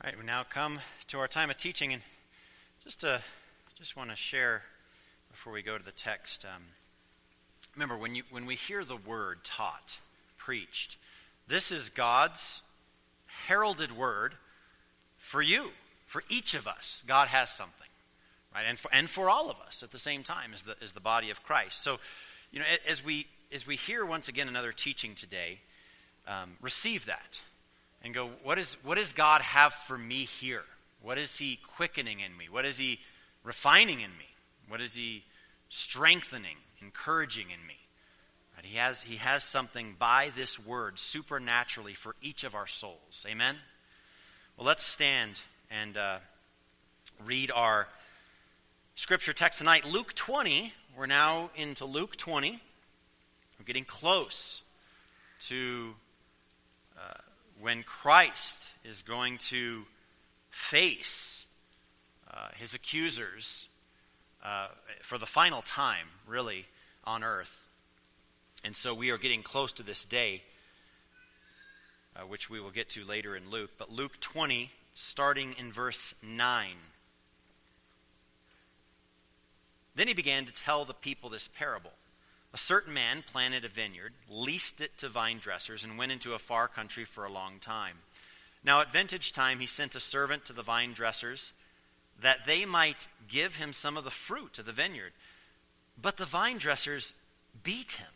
All right, we now come to our time of teaching, and just want to share before we go to the text. Remember, when we hear the word taught, preached, this is God's heralded word for you, for each of us. God has something, right, and for all of us at the same time as the body of Christ. So, you know, as we hear once again another teaching today, receive that. And go, what does God have for me here? What is he quickening in me? What is he refining in me? What is he strengthening, encouraging in me? Right? He has something by this word supernaturally for each of our souls. Amen? Well, let's stand and read our scripture text tonight. Luke 20. We're now into Luke 20. We're getting close to when Christ is going to face his accusers for the final time, really, on earth. And so we are getting close to this day, which we will get to later in Luke. But Luke 20, starting in verse 9. Then he began to tell the people this parable. A certain man planted a vineyard, leased it to vine dressers, and went into a far country for a long time. Now at vintage time he sent a servant to the vine dressers, that they might give him some of the fruit of the vineyard. But the vine dressers beat him,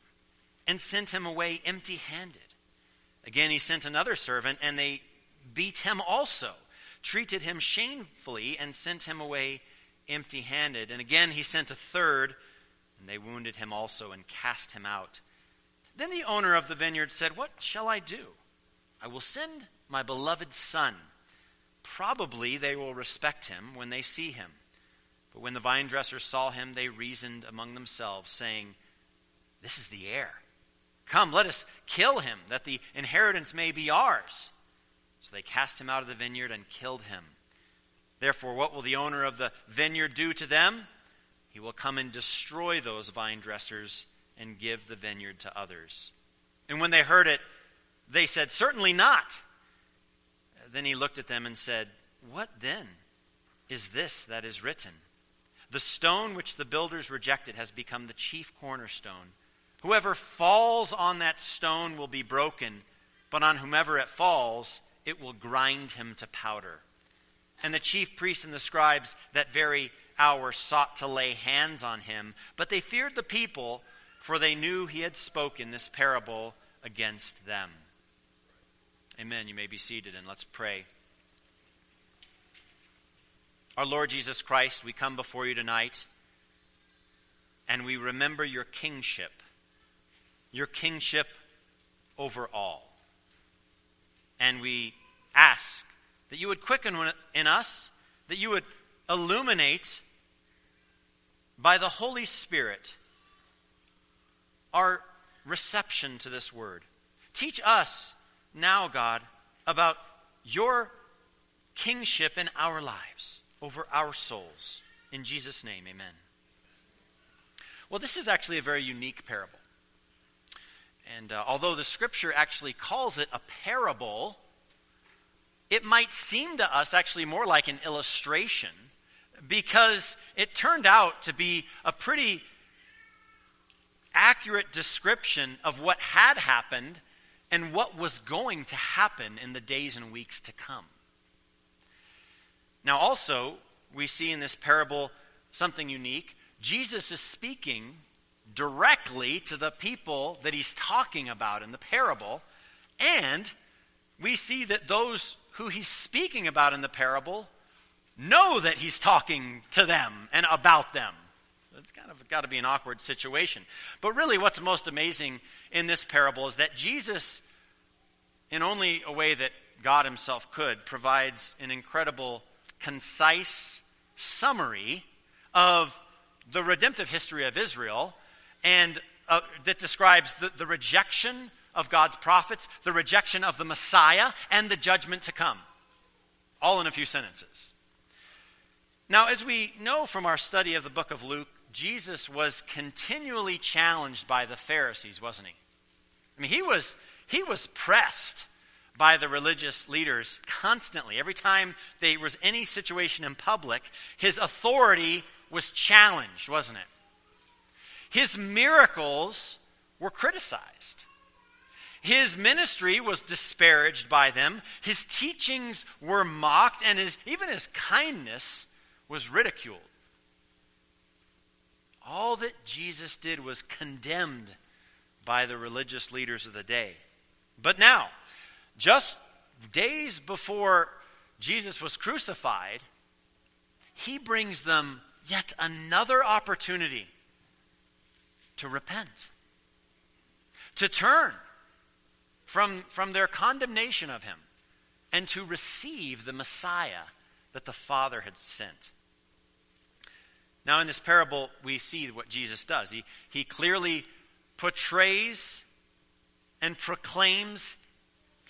and sent him away empty-handed. Again he sent another servant, and they beat him also, treated him shamefully, and sent him away empty-handed. And again he sent a third, and they wounded him also and cast him out. Then the owner of the vineyard said, "What shall I do? I will send my beloved son. Probably they will respect him when they see him." But when the vine dressers saw him, they reasoned among themselves, saying, "This is the heir. Come, let us kill him, that the inheritance may be ours." So they cast him out of the vineyard and killed him. Therefore, what will the owner of the vineyard do to them? He will come and destroy those vine dressers and give the vineyard to others. And when they heard it, they said, "Certainly not." Then he looked at them and said, "What then is this that is written? The stone which the builders rejected has become the chief cornerstone. Whoever falls on that stone will be broken, but on whomever it falls, it will grind him to powder." And the chief priests and the scribes that very hour sought to lay hands on him, but they feared the people, for they knew he had spoken this parable against them. Amen. You may be seated, and let's pray. Our Lord Jesus Christ, we come before you tonight, and we remember your kingship over all. And we ask that you would quicken in us, that you would illuminate by the Holy Spirit our reception to this word. Teach us now, God, about your kingship in our lives, over our souls. In Jesus' name, amen. Well, this is actually a very unique parable. And although the scripture actually calls it a parable, it might seem to us actually more like an illustration, because it turned out to be a pretty accurate description of what had happened and what was going to happen in the days and weeks to come. Now also, we see in this parable something unique. Jesus is speaking directly to the people that he's talking about in the parable, and we see that those who he's speaking about in the parable know that he's talking to them and about them. So it's kind of got to be an awkward situation. But really what's most amazing in this parable is that Jesus, in only a way that God himself could, provides an incredible, concise summary of the redemptive history of Israel, and that describes the rejection of God's prophets, the rejection of the Messiah, and the judgment to come. All in a few sentences. Now, as we know from our study of the book of Luke, Jesus was continually challenged by the Pharisees, wasn't he? I mean, he was pressed by the religious leaders constantly. Every time there was any situation in public, his authority was challenged, wasn't it? His miracles were criticized. His ministry was disparaged by them. His teachings were mocked, and even his kindness was ridiculed. All that Jesus did was condemned by the religious leaders of the day. But now, just days before Jesus was crucified, he brings them yet another opportunity to repent, to turn from their condemnation of him, and to receive the Messiah that the Father had sent. Now, in this parable, we see what Jesus does. He clearly portrays and proclaims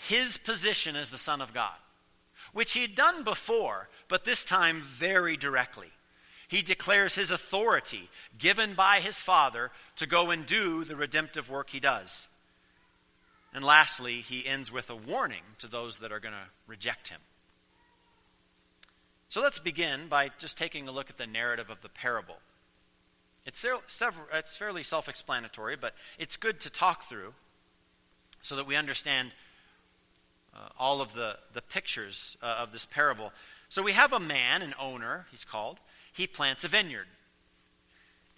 his position as the Son of God, which he had done before, but this time very directly. He declares his authority given by his Father to go and do the redemptive work he does. And lastly, he ends with a warning to those that are going to reject him. So let's begin by just taking a look at the narrative of the parable. It's fairly self-explanatory, but it's good to talk through so that we understand all of the pictures of this parable. So we have a man, an owner, he's called. He plants a vineyard,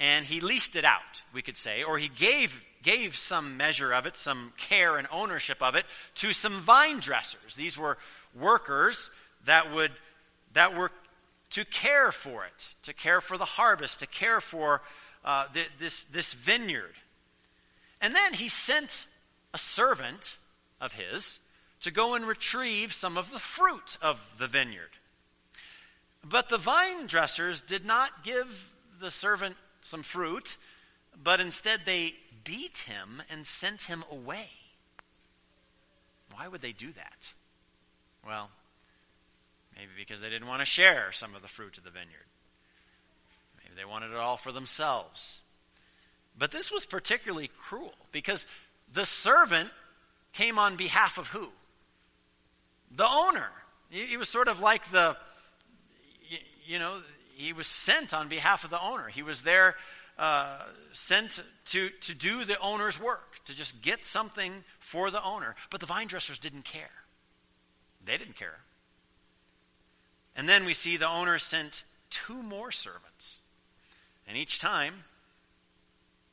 and he leased it out, we could say, or he gave some measure of it, some care and ownership of it, to some vine dressers. These were workers that were to care for it, to care for the harvest, to care for this vineyard. And then he sent a servant of his to go and retrieve some of the fruit of the vineyard. But the vine dressers did not give the servant some fruit, but instead they beat him and sent him away. Why would they do that? Well, maybe because they didn't want to share some of the fruit of the vineyard. Maybe they wanted it all for themselves. But this was particularly cruel because the servant came on behalf of who? The owner. He was sort of like he was sent on behalf of the owner. He was there sent to do the owner's work, to just get something for the owner. But the vine dressers didn't care. They didn't care. And then we see the owner sent two more servants. And each time,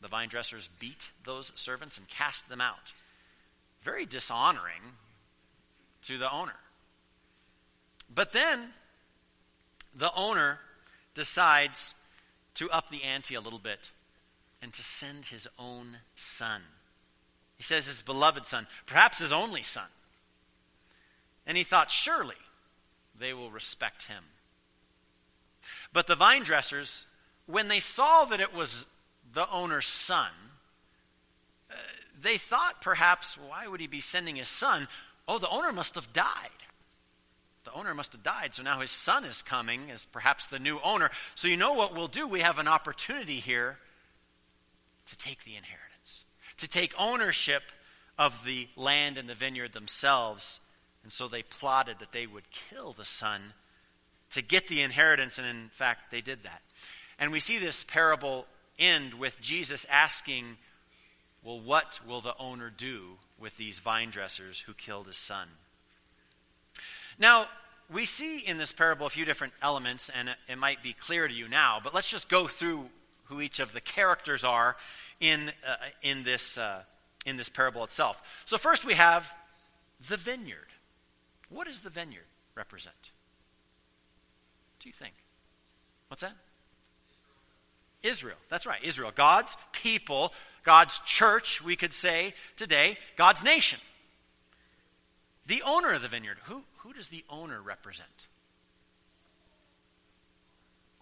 the vine dressers beat those servants and cast them out. Very dishonoring to the owner. But then, the owner decides to up the ante a little bit and to send his own son. He says his beloved son, perhaps his only son. And he thought, surely they will respect him. But the vine dressers, when they saw that it was the owner's son, they thought perhaps, why would he be sending his son? Oh, the owner must have died. The owner must have died, so now his son is coming as perhaps the new owner. So you know what we'll do? We have an opportunity here to take the inheritance, to take ownership of the land and the vineyard themselves. And so they plotted that they would kill the son to get the inheritance, and in fact, they did that. And we see this parable end with Jesus asking, well, what will the owner do with these vine dressers who killed his son? Now, we see in this parable a few different elements, and it might be clear to you now, but let's just go through who each of the characters are in this parable itself. So first we have the vineyard. What does the vineyard represent? What do you think? What's that? Israel. That's right, Israel. God's people, God's church, we could say today, God's nation. The owner of the vineyard, who does the owner represent?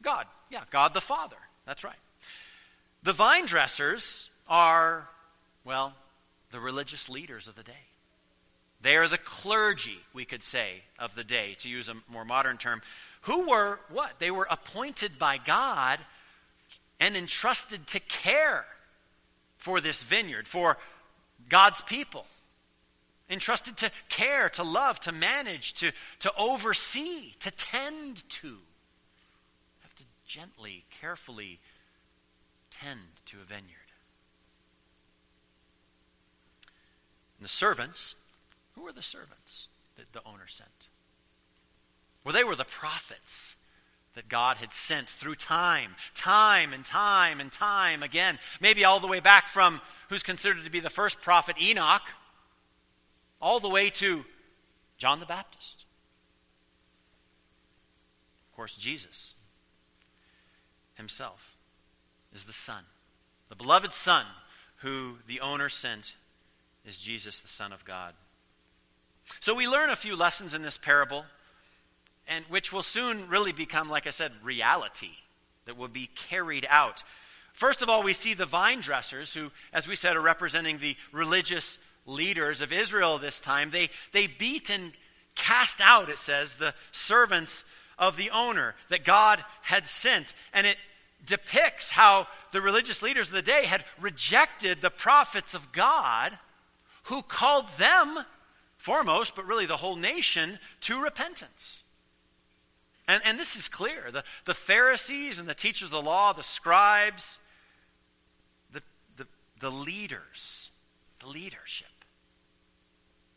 God. Yeah, God the Father. That's right. The vine dressers are, well, the religious leaders of the day. They are the clergy, we could say, of the day, to use a more modern term, who were what? They were appointed by God and entrusted to care for this vineyard, for God's people. entrusted to care, to love, to manage, to oversee, to tend to. You have to gently, carefully tend to a vineyard. And the servants, who were the servants that the owner sent? Well, they were the prophets that God had sent through time and time again. Maybe all the way back from who's considered to be the first prophet, Enoch, all the way to John the Baptist. Of course, Jesus himself is the Son. The beloved Son who the owner sent is Jesus, the Son of God. So we learn a few lessons in this parable, and which will soon really become, like I said, reality that will be carried out. First of all, we see the vine dressers who, as we said, are representing the religious leaders of Israel this time. They beat and cast out, it says, the servants of the owner that God had sent. And it depicts how the religious leaders of the day had rejected the prophets of God who called them foremost, but really the whole nation, to repentance. And this is clear. The Pharisees and the teachers of the law, the scribes, the leaders, the leadership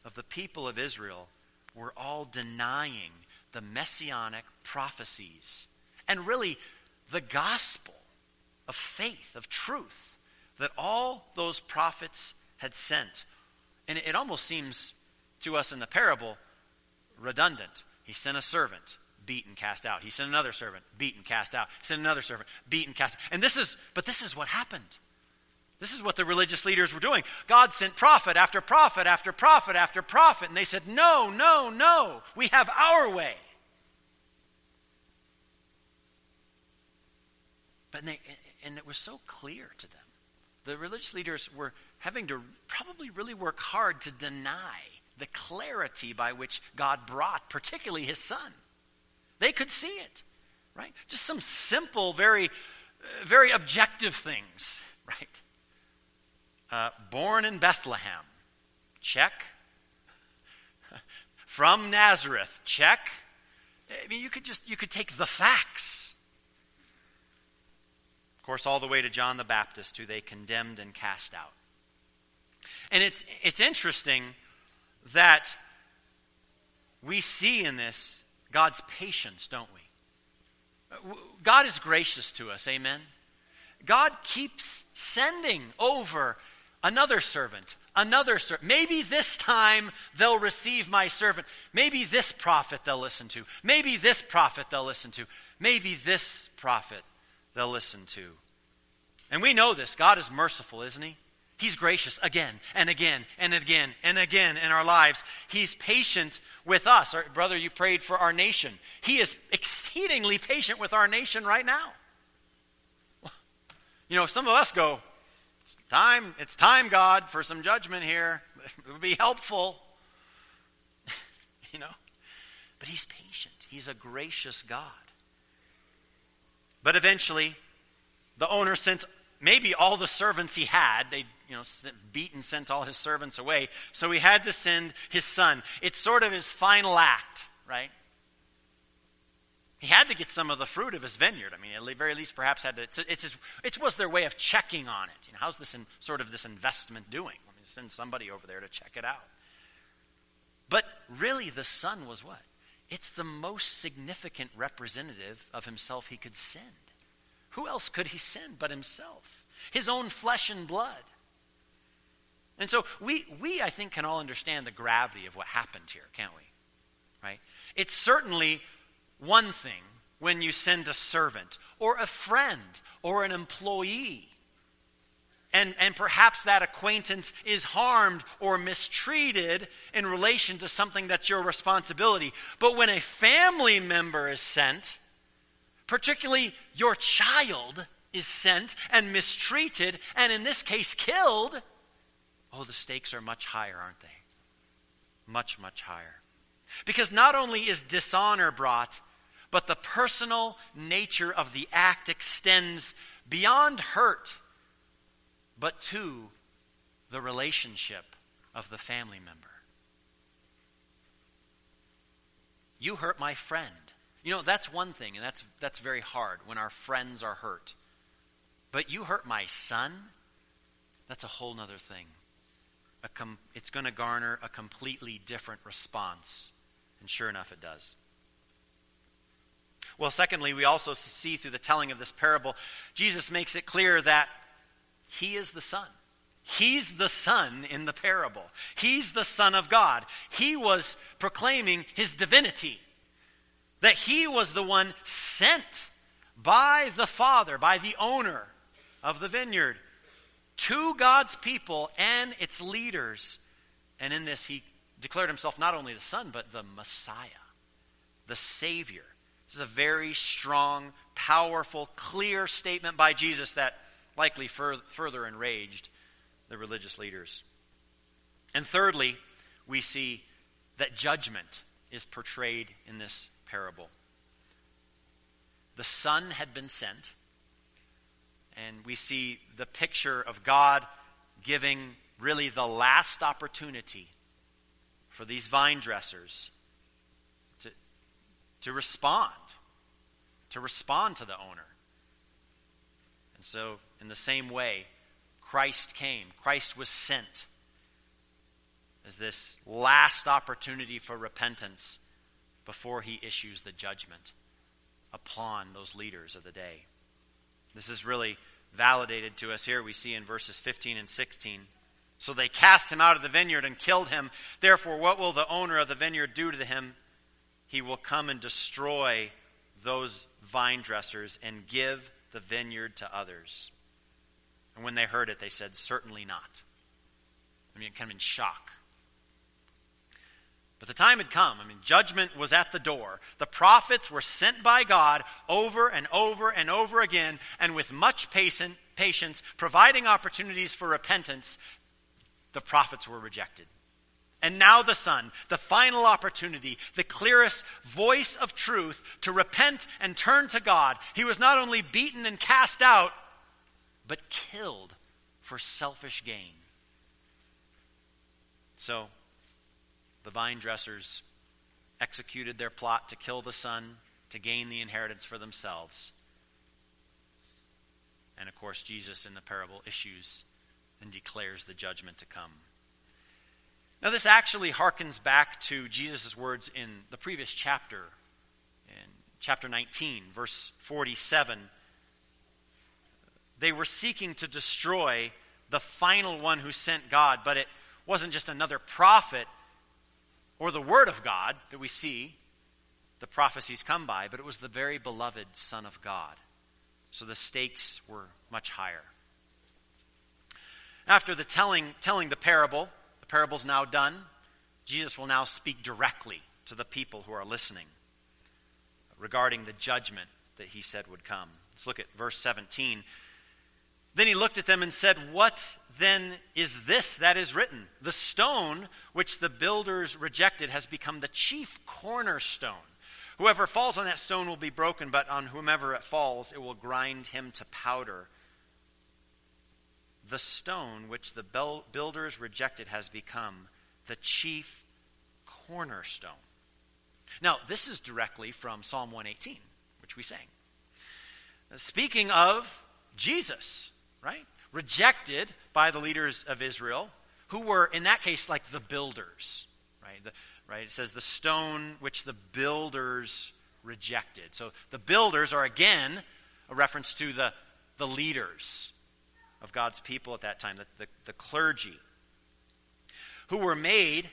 of the people of Israel were all denying the messianic prophecies and really the gospel of faith, of truth, that all those prophets had sent. And it almost seems to us in the parable redundant. He sent a servant, beat and cast out. He sent another servant, beat and cast out. He sent another servant, beat and cast out. But this is what happened. This is what the religious leaders were doing. God sent prophet after prophet after prophet after prophet, and they said, no, we have our way. And it was so clear to them. The religious leaders were having to probably really work hard to deny the clarity by which God brought, particularly his Son. They could see it, right? Just some simple, very, very objective things, right? Born in Bethlehem, check. From Nazareth, check. I mean, you could take the facts. Of course, all the way to John the Baptist, who they condemned and cast out. And it's interesting that we see in this God's patience, don't we? God is gracious to us, amen? God keeps sending over another servant. Maybe this time they'll receive my servant. Maybe this prophet they'll listen to. Maybe this prophet they'll listen to. Maybe this prophet they'll listen to. And we know this. God is merciful, isn't he? He's gracious again and again and again and again in our lives. He's patient with us. Brother, you prayed for our nation. He is exceedingly patient with our nation right now. You know, some of us go, it's time, God, for some judgment here. It would be helpful. You know? But he's patient. He's a gracious God. But eventually, the owner sent maybe all the servants he had. They, beat and sent all his servants away. So he had to send his Son. It's sort of his final act, right? He had to get some of the fruit of his vineyard. I mean, at the very least, perhaps had to. It was their way of checking on it. You know, how's this this investment doing? Let me send somebody over there to check it out. But really, the Son was what? It's the most significant representative of himself he could send. Who else could he send but himself? His own flesh and blood. And so we I think, can all understand the gravity of what happened here, can't we? Right? It's certainly one thing when you send a servant or a friend or an employee, and perhaps that acquaintance is harmed or mistreated in relation to something that's your responsibility. But when a family member is sent, particularly your child is sent and mistreated and in this case killed, the stakes are much higher, aren't they? Much, much higher. Because not only is dishonor brought, but the personal nature of the act extends beyond hurt, but to the relationship of the family member You hurt my friend. You know, that's one thing, and that's very hard when our friends are hurt. But you hurt my son? That's a whole other thing. It's going to garner a completely different response. And sure enough, it does. Well, secondly, we also see through the telling of this parable, Jesus makes it clear that he is the Son. He's the Son in the parable. He's the Son of God. He was proclaiming his divinity, that he was the one sent by the Father, by the owner of the vineyard, to God's people and its leaders. And in this, he declared himself not only the Son, but the Messiah, the Savior. This is a very strong, powerful, clear statement by Jesus that likely further enraged the religious leaders. And thirdly, we see that judgment is portrayed in this parable. The Son had been sent, and we see the picture of God giving really the last opportunity for these vine dressers to respond to the owner. And so, in the same way, Christ came. Christ was sent as this last opportunity for repentance before he issues the judgment upon those leaders of the day. This is really validated to us here. We see in verses 15 and 16. So they cast him out of the vineyard and killed him. Therefore, what will the owner of the vineyard do to him? He will come and destroy those vine dressers and give the vineyard to others. And when they heard it, they said, certainly not. I mean, kind of in shock. But the time had come. I mean, judgment was at the door. The prophets were sent by God over and over and over again, and with much patience, providing opportunities for repentance, the prophets were rejected. And now the Son, the final opportunity, the clearest voice of truth to repent and turn to God. He was not only beaten and cast out, but killed for selfish gain. So the vine dressers executed their plot to kill the Son, to gain the inheritance for themselves. And of course, Jesus in the parable issues and declares the judgment to come. Now this actually harkens back to Jesus' words in the previous chapter, in chapter 19, verse 47. They were seeking to destroy the final one who sent God, but it wasn't just another prophet or the word of God that we see the prophecies come by, but it was the very beloved Son of God. So the stakes were much higher. After the telling the parable's now done. Jesus will now speak directly to the people who are listening regarding the judgment that he said would come. Let's look at verse 17. Then he looked at them and said, what then is this that is written? The stone which the builders rejected has become the chief cornerstone. Whoever falls on that stone will be broken, but on whomever it falls, it will grind him to powder. The stone which the builders rejected has become the chief cornerstone. Now, this is directly from Psalm 118, which we sang. Speaking of Jesus, right? Rejected by the leaders of Israel, who were, in that case, like the builders, right? It says the stone which the builders rejected. So the builders are, again, a reference to the leaders of God's people at that time, the clergy, who were made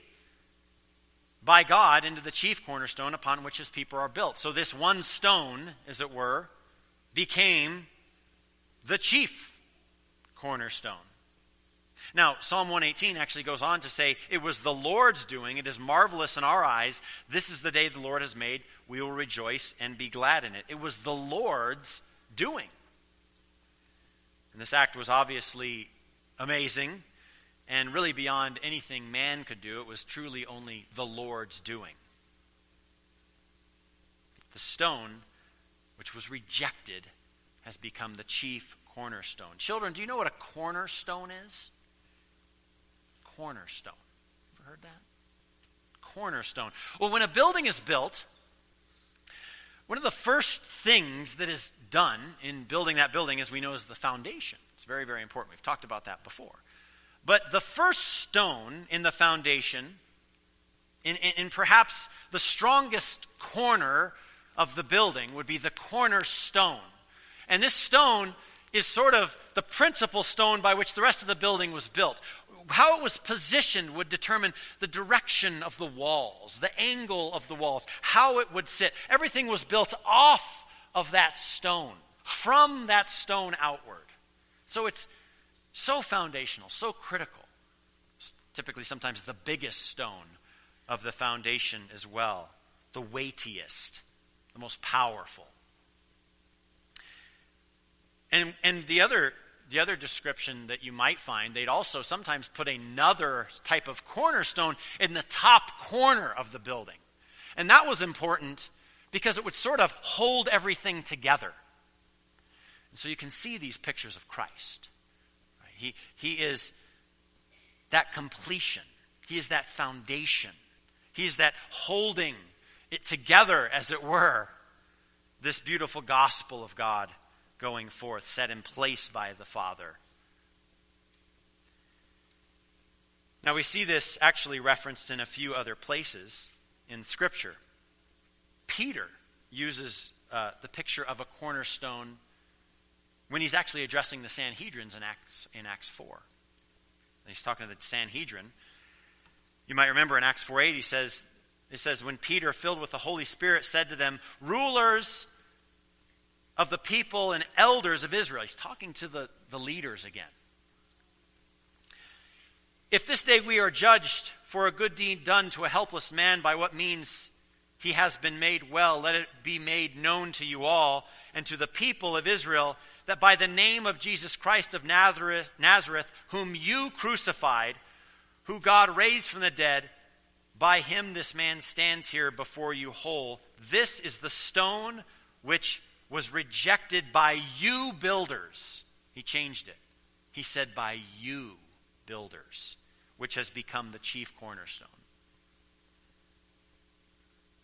by God into the chief cornerstone upon which his people are built. So this one stone, as it were, became the chief cornerstone. Now, Psalm 118 actually goes on to say, it was the Lord's doing. It is marvelous in our eyes. This is the day the Lord has made. We will rejoice and be glad in it. It was the Lord's doing. And this act was obviously amazing and really beyond anything man could do. It was truly only the Lord's doing. The stone, which was rejected, has become the chief cornerstone. Children, do you know what a cornerstone is? Cornerstone. Ever heard that? Cornerstone. Well, when a building is built, One of the first things that is done in building that building, as we know, is the foundation. It's very, very important. We've talked about that before. But the first stone in the foundation, in perhaps the strongest corner of the building, would be the cornerstone. And this stone is sort of the principal stone by which the rest of the building was built. How it was positioned would determine the direction of the walls, the angle of the walls, how it would sit. Everything was built off of that stone, from that stone outward. So it's so foundational, so critical. It's typically sometimes the biggest stone of the foundation as well, the weightiest, the most powerful. And the other description that you might find, they'd also sometimes put another type of cornerstone in the top corner of the building. And that was important because it would sort of hold everything together. And so you can see these pictures of Christ. He is that completion. He is that foundation. He is that holding it together, as it were, this beautiful gospel of God going forth, set in place by the Father. Now we see this actually referenced in a few other places in Scripture. Peter uses the picture of a cornerstone when he's actually addressing the Sanhedrins in Acts 4. And he's talking to the Sanhedrin. You might remember in Acts 4:8 it says, when Peter, filled with the Holy Spirit, said to them, "Rulers of the people and elders of Israel." He's talking to the leaders again. "If this day we are judged for a good deed done to a helpless man, by what means he has been made well, let it be made known to you all and to the people of Israel that by the name of Jesus Christ of Nazareth, whom you crucified, who God raised from the dead, by him this man stands here before you whole. This is the stone which was rejected by you builders." He changed it. He said, "by you builders," which has become the chief cornerstone.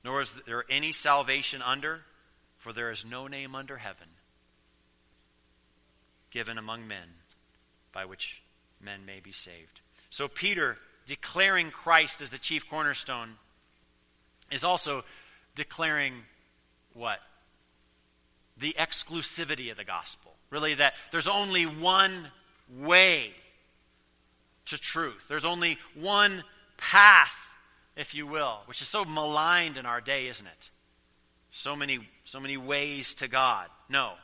"Nor is there any salvation for there is no name under heaven given among men by which men may be saved." So Peter, declaring Christ as the chief cornerstone, is also declaring what? The exclusivity of the gospel. Really, that there's only one way to truth. There's only one path, if you will, which is so maligned in our day, isn't it? So many ways to God. No.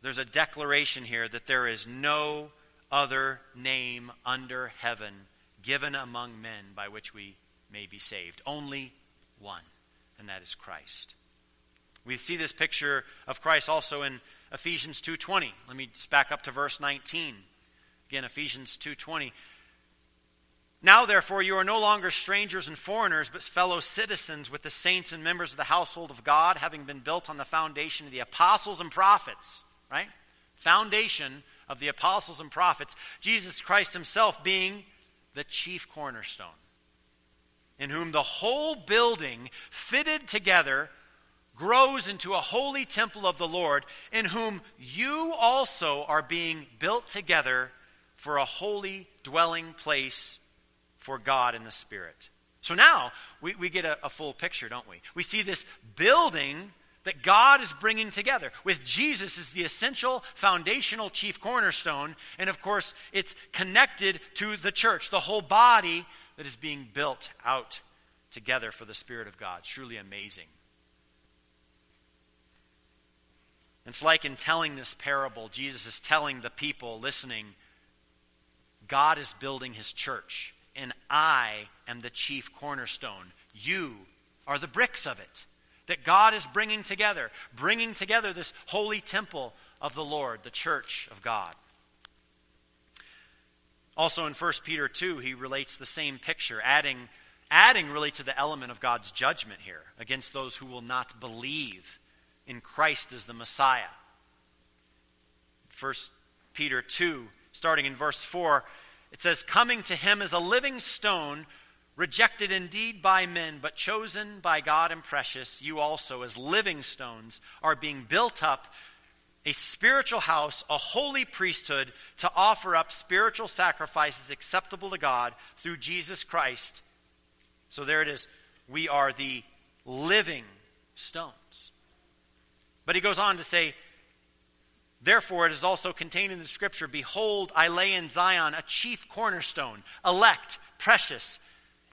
There's a declaration here that there is no other name under heaven given among men by which we may be saved. Only one, and that is Christ. We see this picture of Christ also in Ephesians 2:20. Let me just back up to verse 19. Again, Ephesians 2:20. "Now, therefore, you are no longer strangers and foreigners, but fellow citizens with the saints and members of the household of God, having been built on the foundation of the apostles and prophets." Right? Foundation of the apostles and prophets. Jesus Christ himself being the chief cornerstone, in whom the whole building fitted together grows into a holy temple of the Lord, in whom you also are being built together for a holy dwelling place for God in the Spirit. So now we get a full picture, don't we? We see this building that God is bringing together with Jesus as the essential foundational chief cornerstone. And of course, it's connected to the church, the whole body that is being built out together for the Spirit of God. Truly amazing. It's like in telling this parable, Jesus is telling the people listening, God is building his church, and I am the chief cornerstone. You are the bricks of it that God is bringing together this holy temple of the Lord, the church of God. Also in 1 Peter 2, he relates the same picture, adding really to the element of God's judgment here against those who will not believe in Christ as the Messiah. 1 Peter 2, starting in verse 4, it says, "Coming to him as a living stone, Rejected indeed by men, but chosen by God and precious, you also, as living stones, are being built up a spiritual house, a holy priesthood, to offer up spiritual sacrifices acceptable to God through Jesus Christ. So there it is. We are the living stones. But he goes on to say, therefore it is also contained in the Scripture, behold, I lay in Zion a chief cornerstone, elect, precious,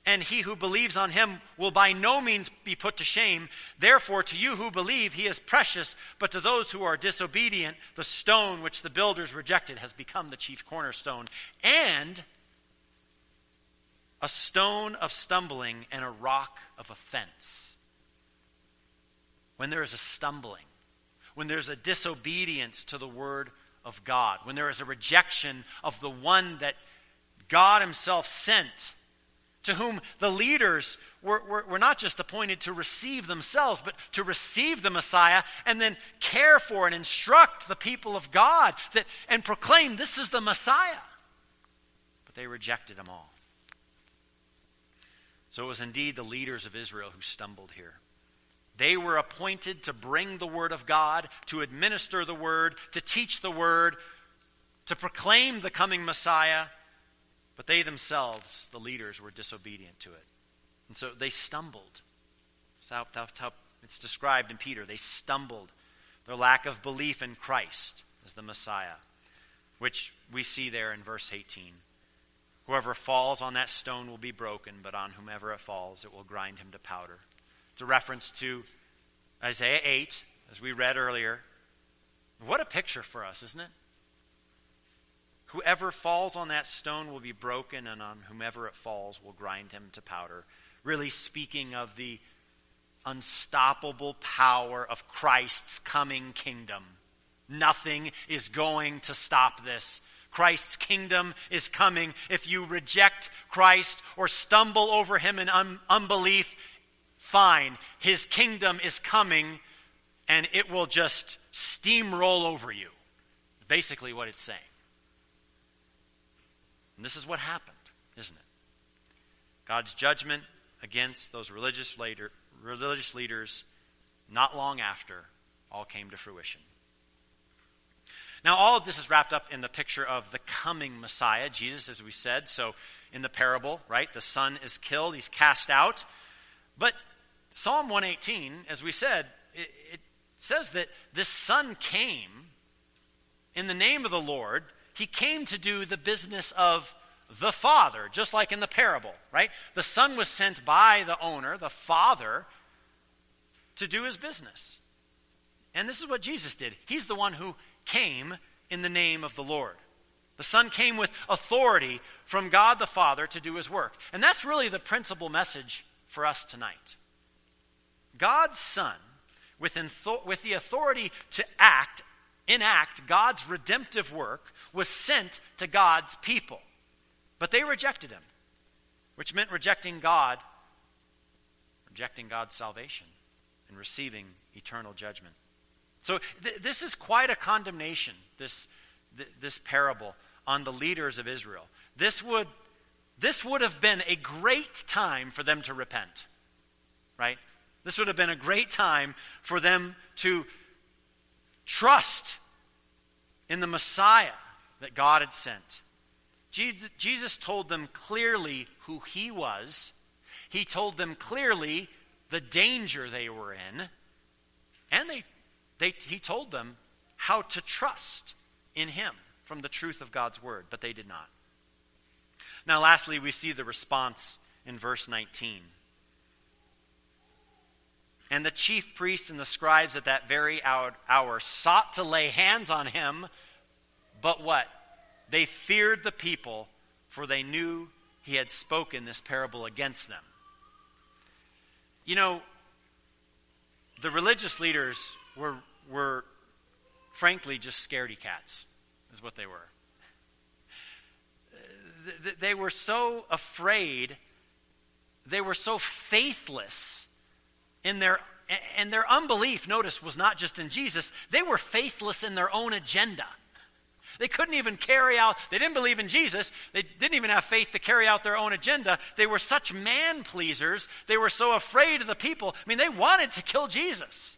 and he who believes on him will by no means be put to shame. Therefore, to you who believe, he is precious, but to those who are disobedient, the stone which the builders rejected has become the chief cornerstone, and a stone of stumbling and a rock of offense. When there is a stumbling, when there is a disobedience to the word of God, when there is a rejection of the one that God himself sent, to whom the leaders were not just appointed to receive themselves, but to receive the Messiah and then care for and instruct the people of God and proclaim this is the Messiah. But they rejected them all. So it was indeed the leaders of Israel who stumbled here. They were appointed to bring the word of God, to administer the word, to teach the word, to proclaim the coming Messiah. But they themselves, the leaders, were disobedient to it. And so they stumbled. That's how it's described in Peter. They stumbled. Their lack of belief in Christ as the Messiah, which we see there in verse 18. Whoever falls on that stone will be broken, but on whomever it falls, it will grind him to powder. It's a reference to Isaiah 8, as we read earlier. What a picture for us, isn't it? Whoever falls on that stone will be broken, and on whomever it falls will grind him to powder. Really speaking of the unstoppable power of Christ's coming kingdom. Nothing is going to stop this. Christ's kingdom is coming. If you reject Christ or stumble over him in unbelief, fine. His kingdom is coming, and it will just steamroll over you. Basically what it's saying. And this is what happened, isn't it? God's judgment against those religious leaders not long after all came to fruition. Now, all of this is wrapped up in the picture of the coming Messiah, Jesus, as we said. So in the parable, right, the son is killed, he's cast out. But Psalm 118, as we said, it says that this son came in the name of the Lord. He came to do the business of the Father, just like in the parable, right? The son was sent by the owner, the Father, to do his business. And this is what Jesus did. He's the one who came in the name of the Lord. The son came with authority from God the Father to do his work. And that's really the principal message for us tonight. God's son, with the authority to enact God's redemptive work, was sent to God's people. But they rejected him, which meant rejecting God, rejecting God's salvation, and receiving eternal judgment. So this is quite a condemnation, this parable, on the leaders of Israel. This would have been a great time for them to repent, right? This would have been a great time for them to trust in the Messiah that God had sent. Jesus told them clearly who he was. He told them clearly the danger they were in. And he told them how to trust in him from the truth of God's word. But they did not. Now lastly, we see the response in verse 19. And the chief priests and the scribes at that very hour sought to lay hands on him. But what? They feared the people, for they knew he had spoken this parable against them. You know, the religious leaders were frankly just scaredy cats, is what they were. They were so afraid, they were so faithless in their unbelief, notice, was not just in Jesus. They were faithless in their own agenda. They couldn't even carry out, they didn't believe in Jesus. They didn't even have faith to carry out their own agenda. They were such man-pleasers. They were so afraid of the people. I mean, they wanted to kill Jesus.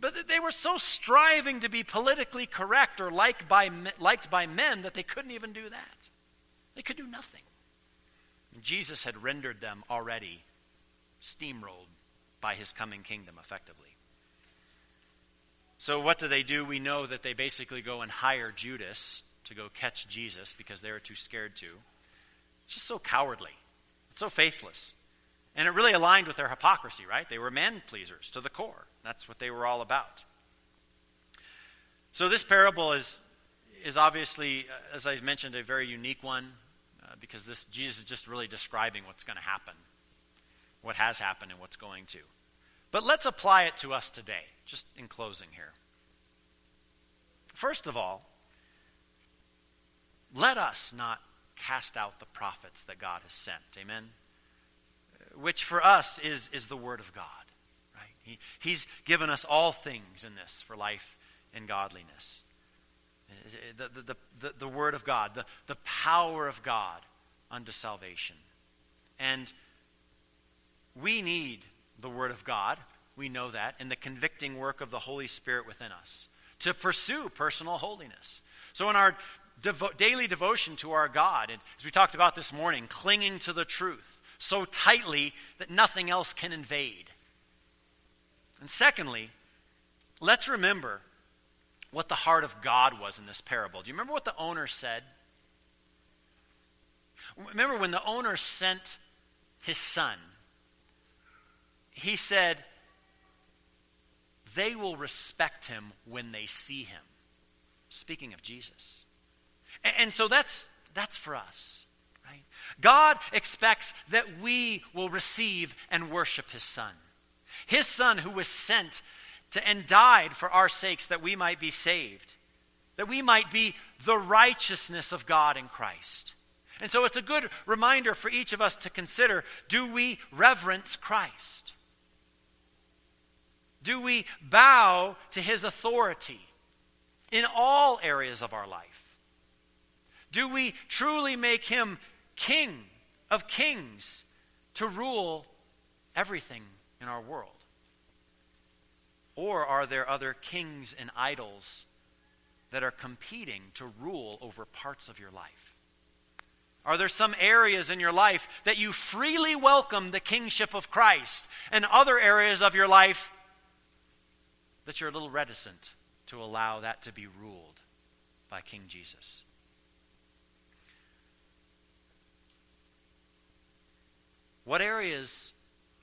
But they were so striving to be politically correct or liked by men that they couldn't even do that. They could do nothing. And Jesus had rendered them already steamrolled by his coming kingdom effectively. So what do? We know that they basically go and hire Judas to go catch Jesus because they were too scared to. It's just so cowardly. It's so faithless. And it really aligned with their hypocrisy, right? They were man-pleasers to the core. That's what they were all about. So this parable is obviously, as I mentioned, a very unique one because this Jesus is just really describing what's going to happen, what has happened, and what's going to. But let's apply it to us today, just in closing here. First of all, let us not cast out the prophets that God has sent. Amen? Which for us is the Word of God, right? He's given us all things in this for life and godliness. The Word of God, the power of God unto salvation. And we need the Word of God, we know that, and the convicting work of the Holy Spirit within us to pursue personal holiness. So in our daily devotion to our God, and as we talked about this morning, clinging to the truth so tightly that nothing else can invade. And secondly, let's remember what the heart of God was in this parable. Do you remember what the owner said? Remember when the owner sent his son, he said, they will respect him when they see him. Speaking of Jesus. And so that's for us. Right? God expects that we will receive and worship his son. His son who was sent to and died for our sakes that we might be saved. That we might be the righteousness of God in Christ. And so it's a good reminder for each of us to consider, do we reverence Christ? Do we bow to his authority in all areas of our life? Do we truly make him King of kings to rule everything in our world? Or are there other kings and idols that are competing to rule over parts of your life? Are there some areas in your life that you freely welcome the kingship of Christ and other areas of your life that you're a little reticent to allow that to be ruled by King Jesus? What areas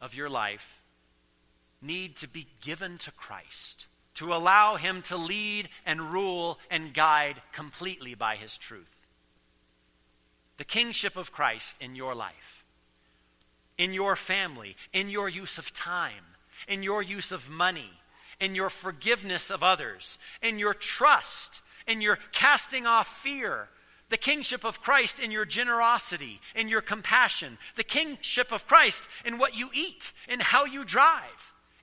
of your life need to be given to Christ to allow him to lead and rule and guide completely by his truth? The kingship of Christ in your life, in your family, in your use of time, in your use of money, in your forgiveness of others, in your trust, in your casting off fear, the kingship of Christ in your generosity, in your compassion, the kingship of Christ in what you eat, in how you drive.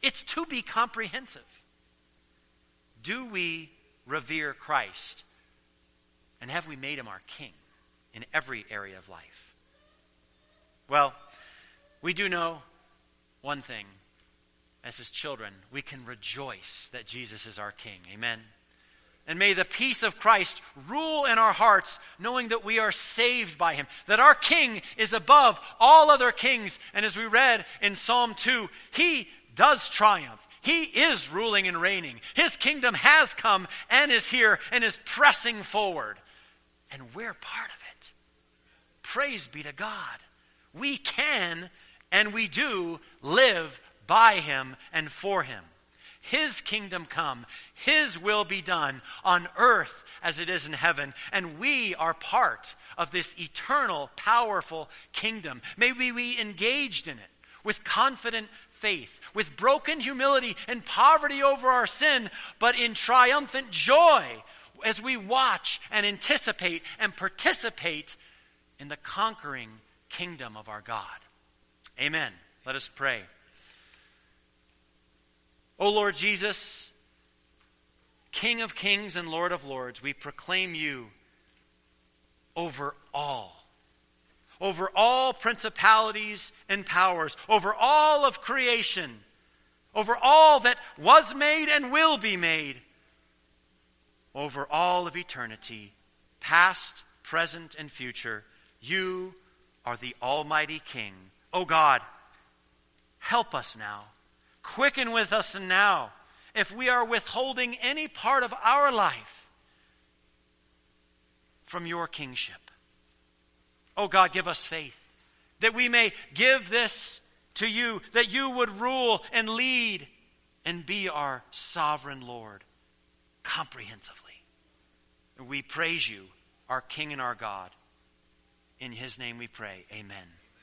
It's to be comprehensive. Do we revere Christ? And have we made him our king in every area of life? Well, we do know one thing. As his children, we can rejoice that Jesus is our king. Amen. And may the peace of Christ rule in our hearts, knowing that we are saved by him, that our King is above all other kings. And as we read in Psalm 2, he does triumph. He is ruling and reigning. His kingdom has come and is here and is pressing forward. And we're part of it. Praise be to God. We can and we do live by him and for him. His kingdom come, his will be done on earth as it is in heaven. And we are part of this eternal, powerful kingdom. May we be engaged in it with confident faith, with broken humility and poverty over our sin, but in triumphant joy as we watch and anticipate and participate in the conquering kingdom of our God. Amen. Let us pray. O Lord Jesus, King of kings and Lord of lords, we proclaim you over all principalities and powers, over all of creation, over all that was made and will be made, over all of eternity, past, present, and future. You are the Almighty King. Oh God, help us now. Quicken with us now. If we are withholding any part of our life from your kingship, oh God, give us faith that we may give this to you, that you would rule and lead and be our sovereign Lord comprehensively. We praise you, our King and our God. In his name we pray. Amen.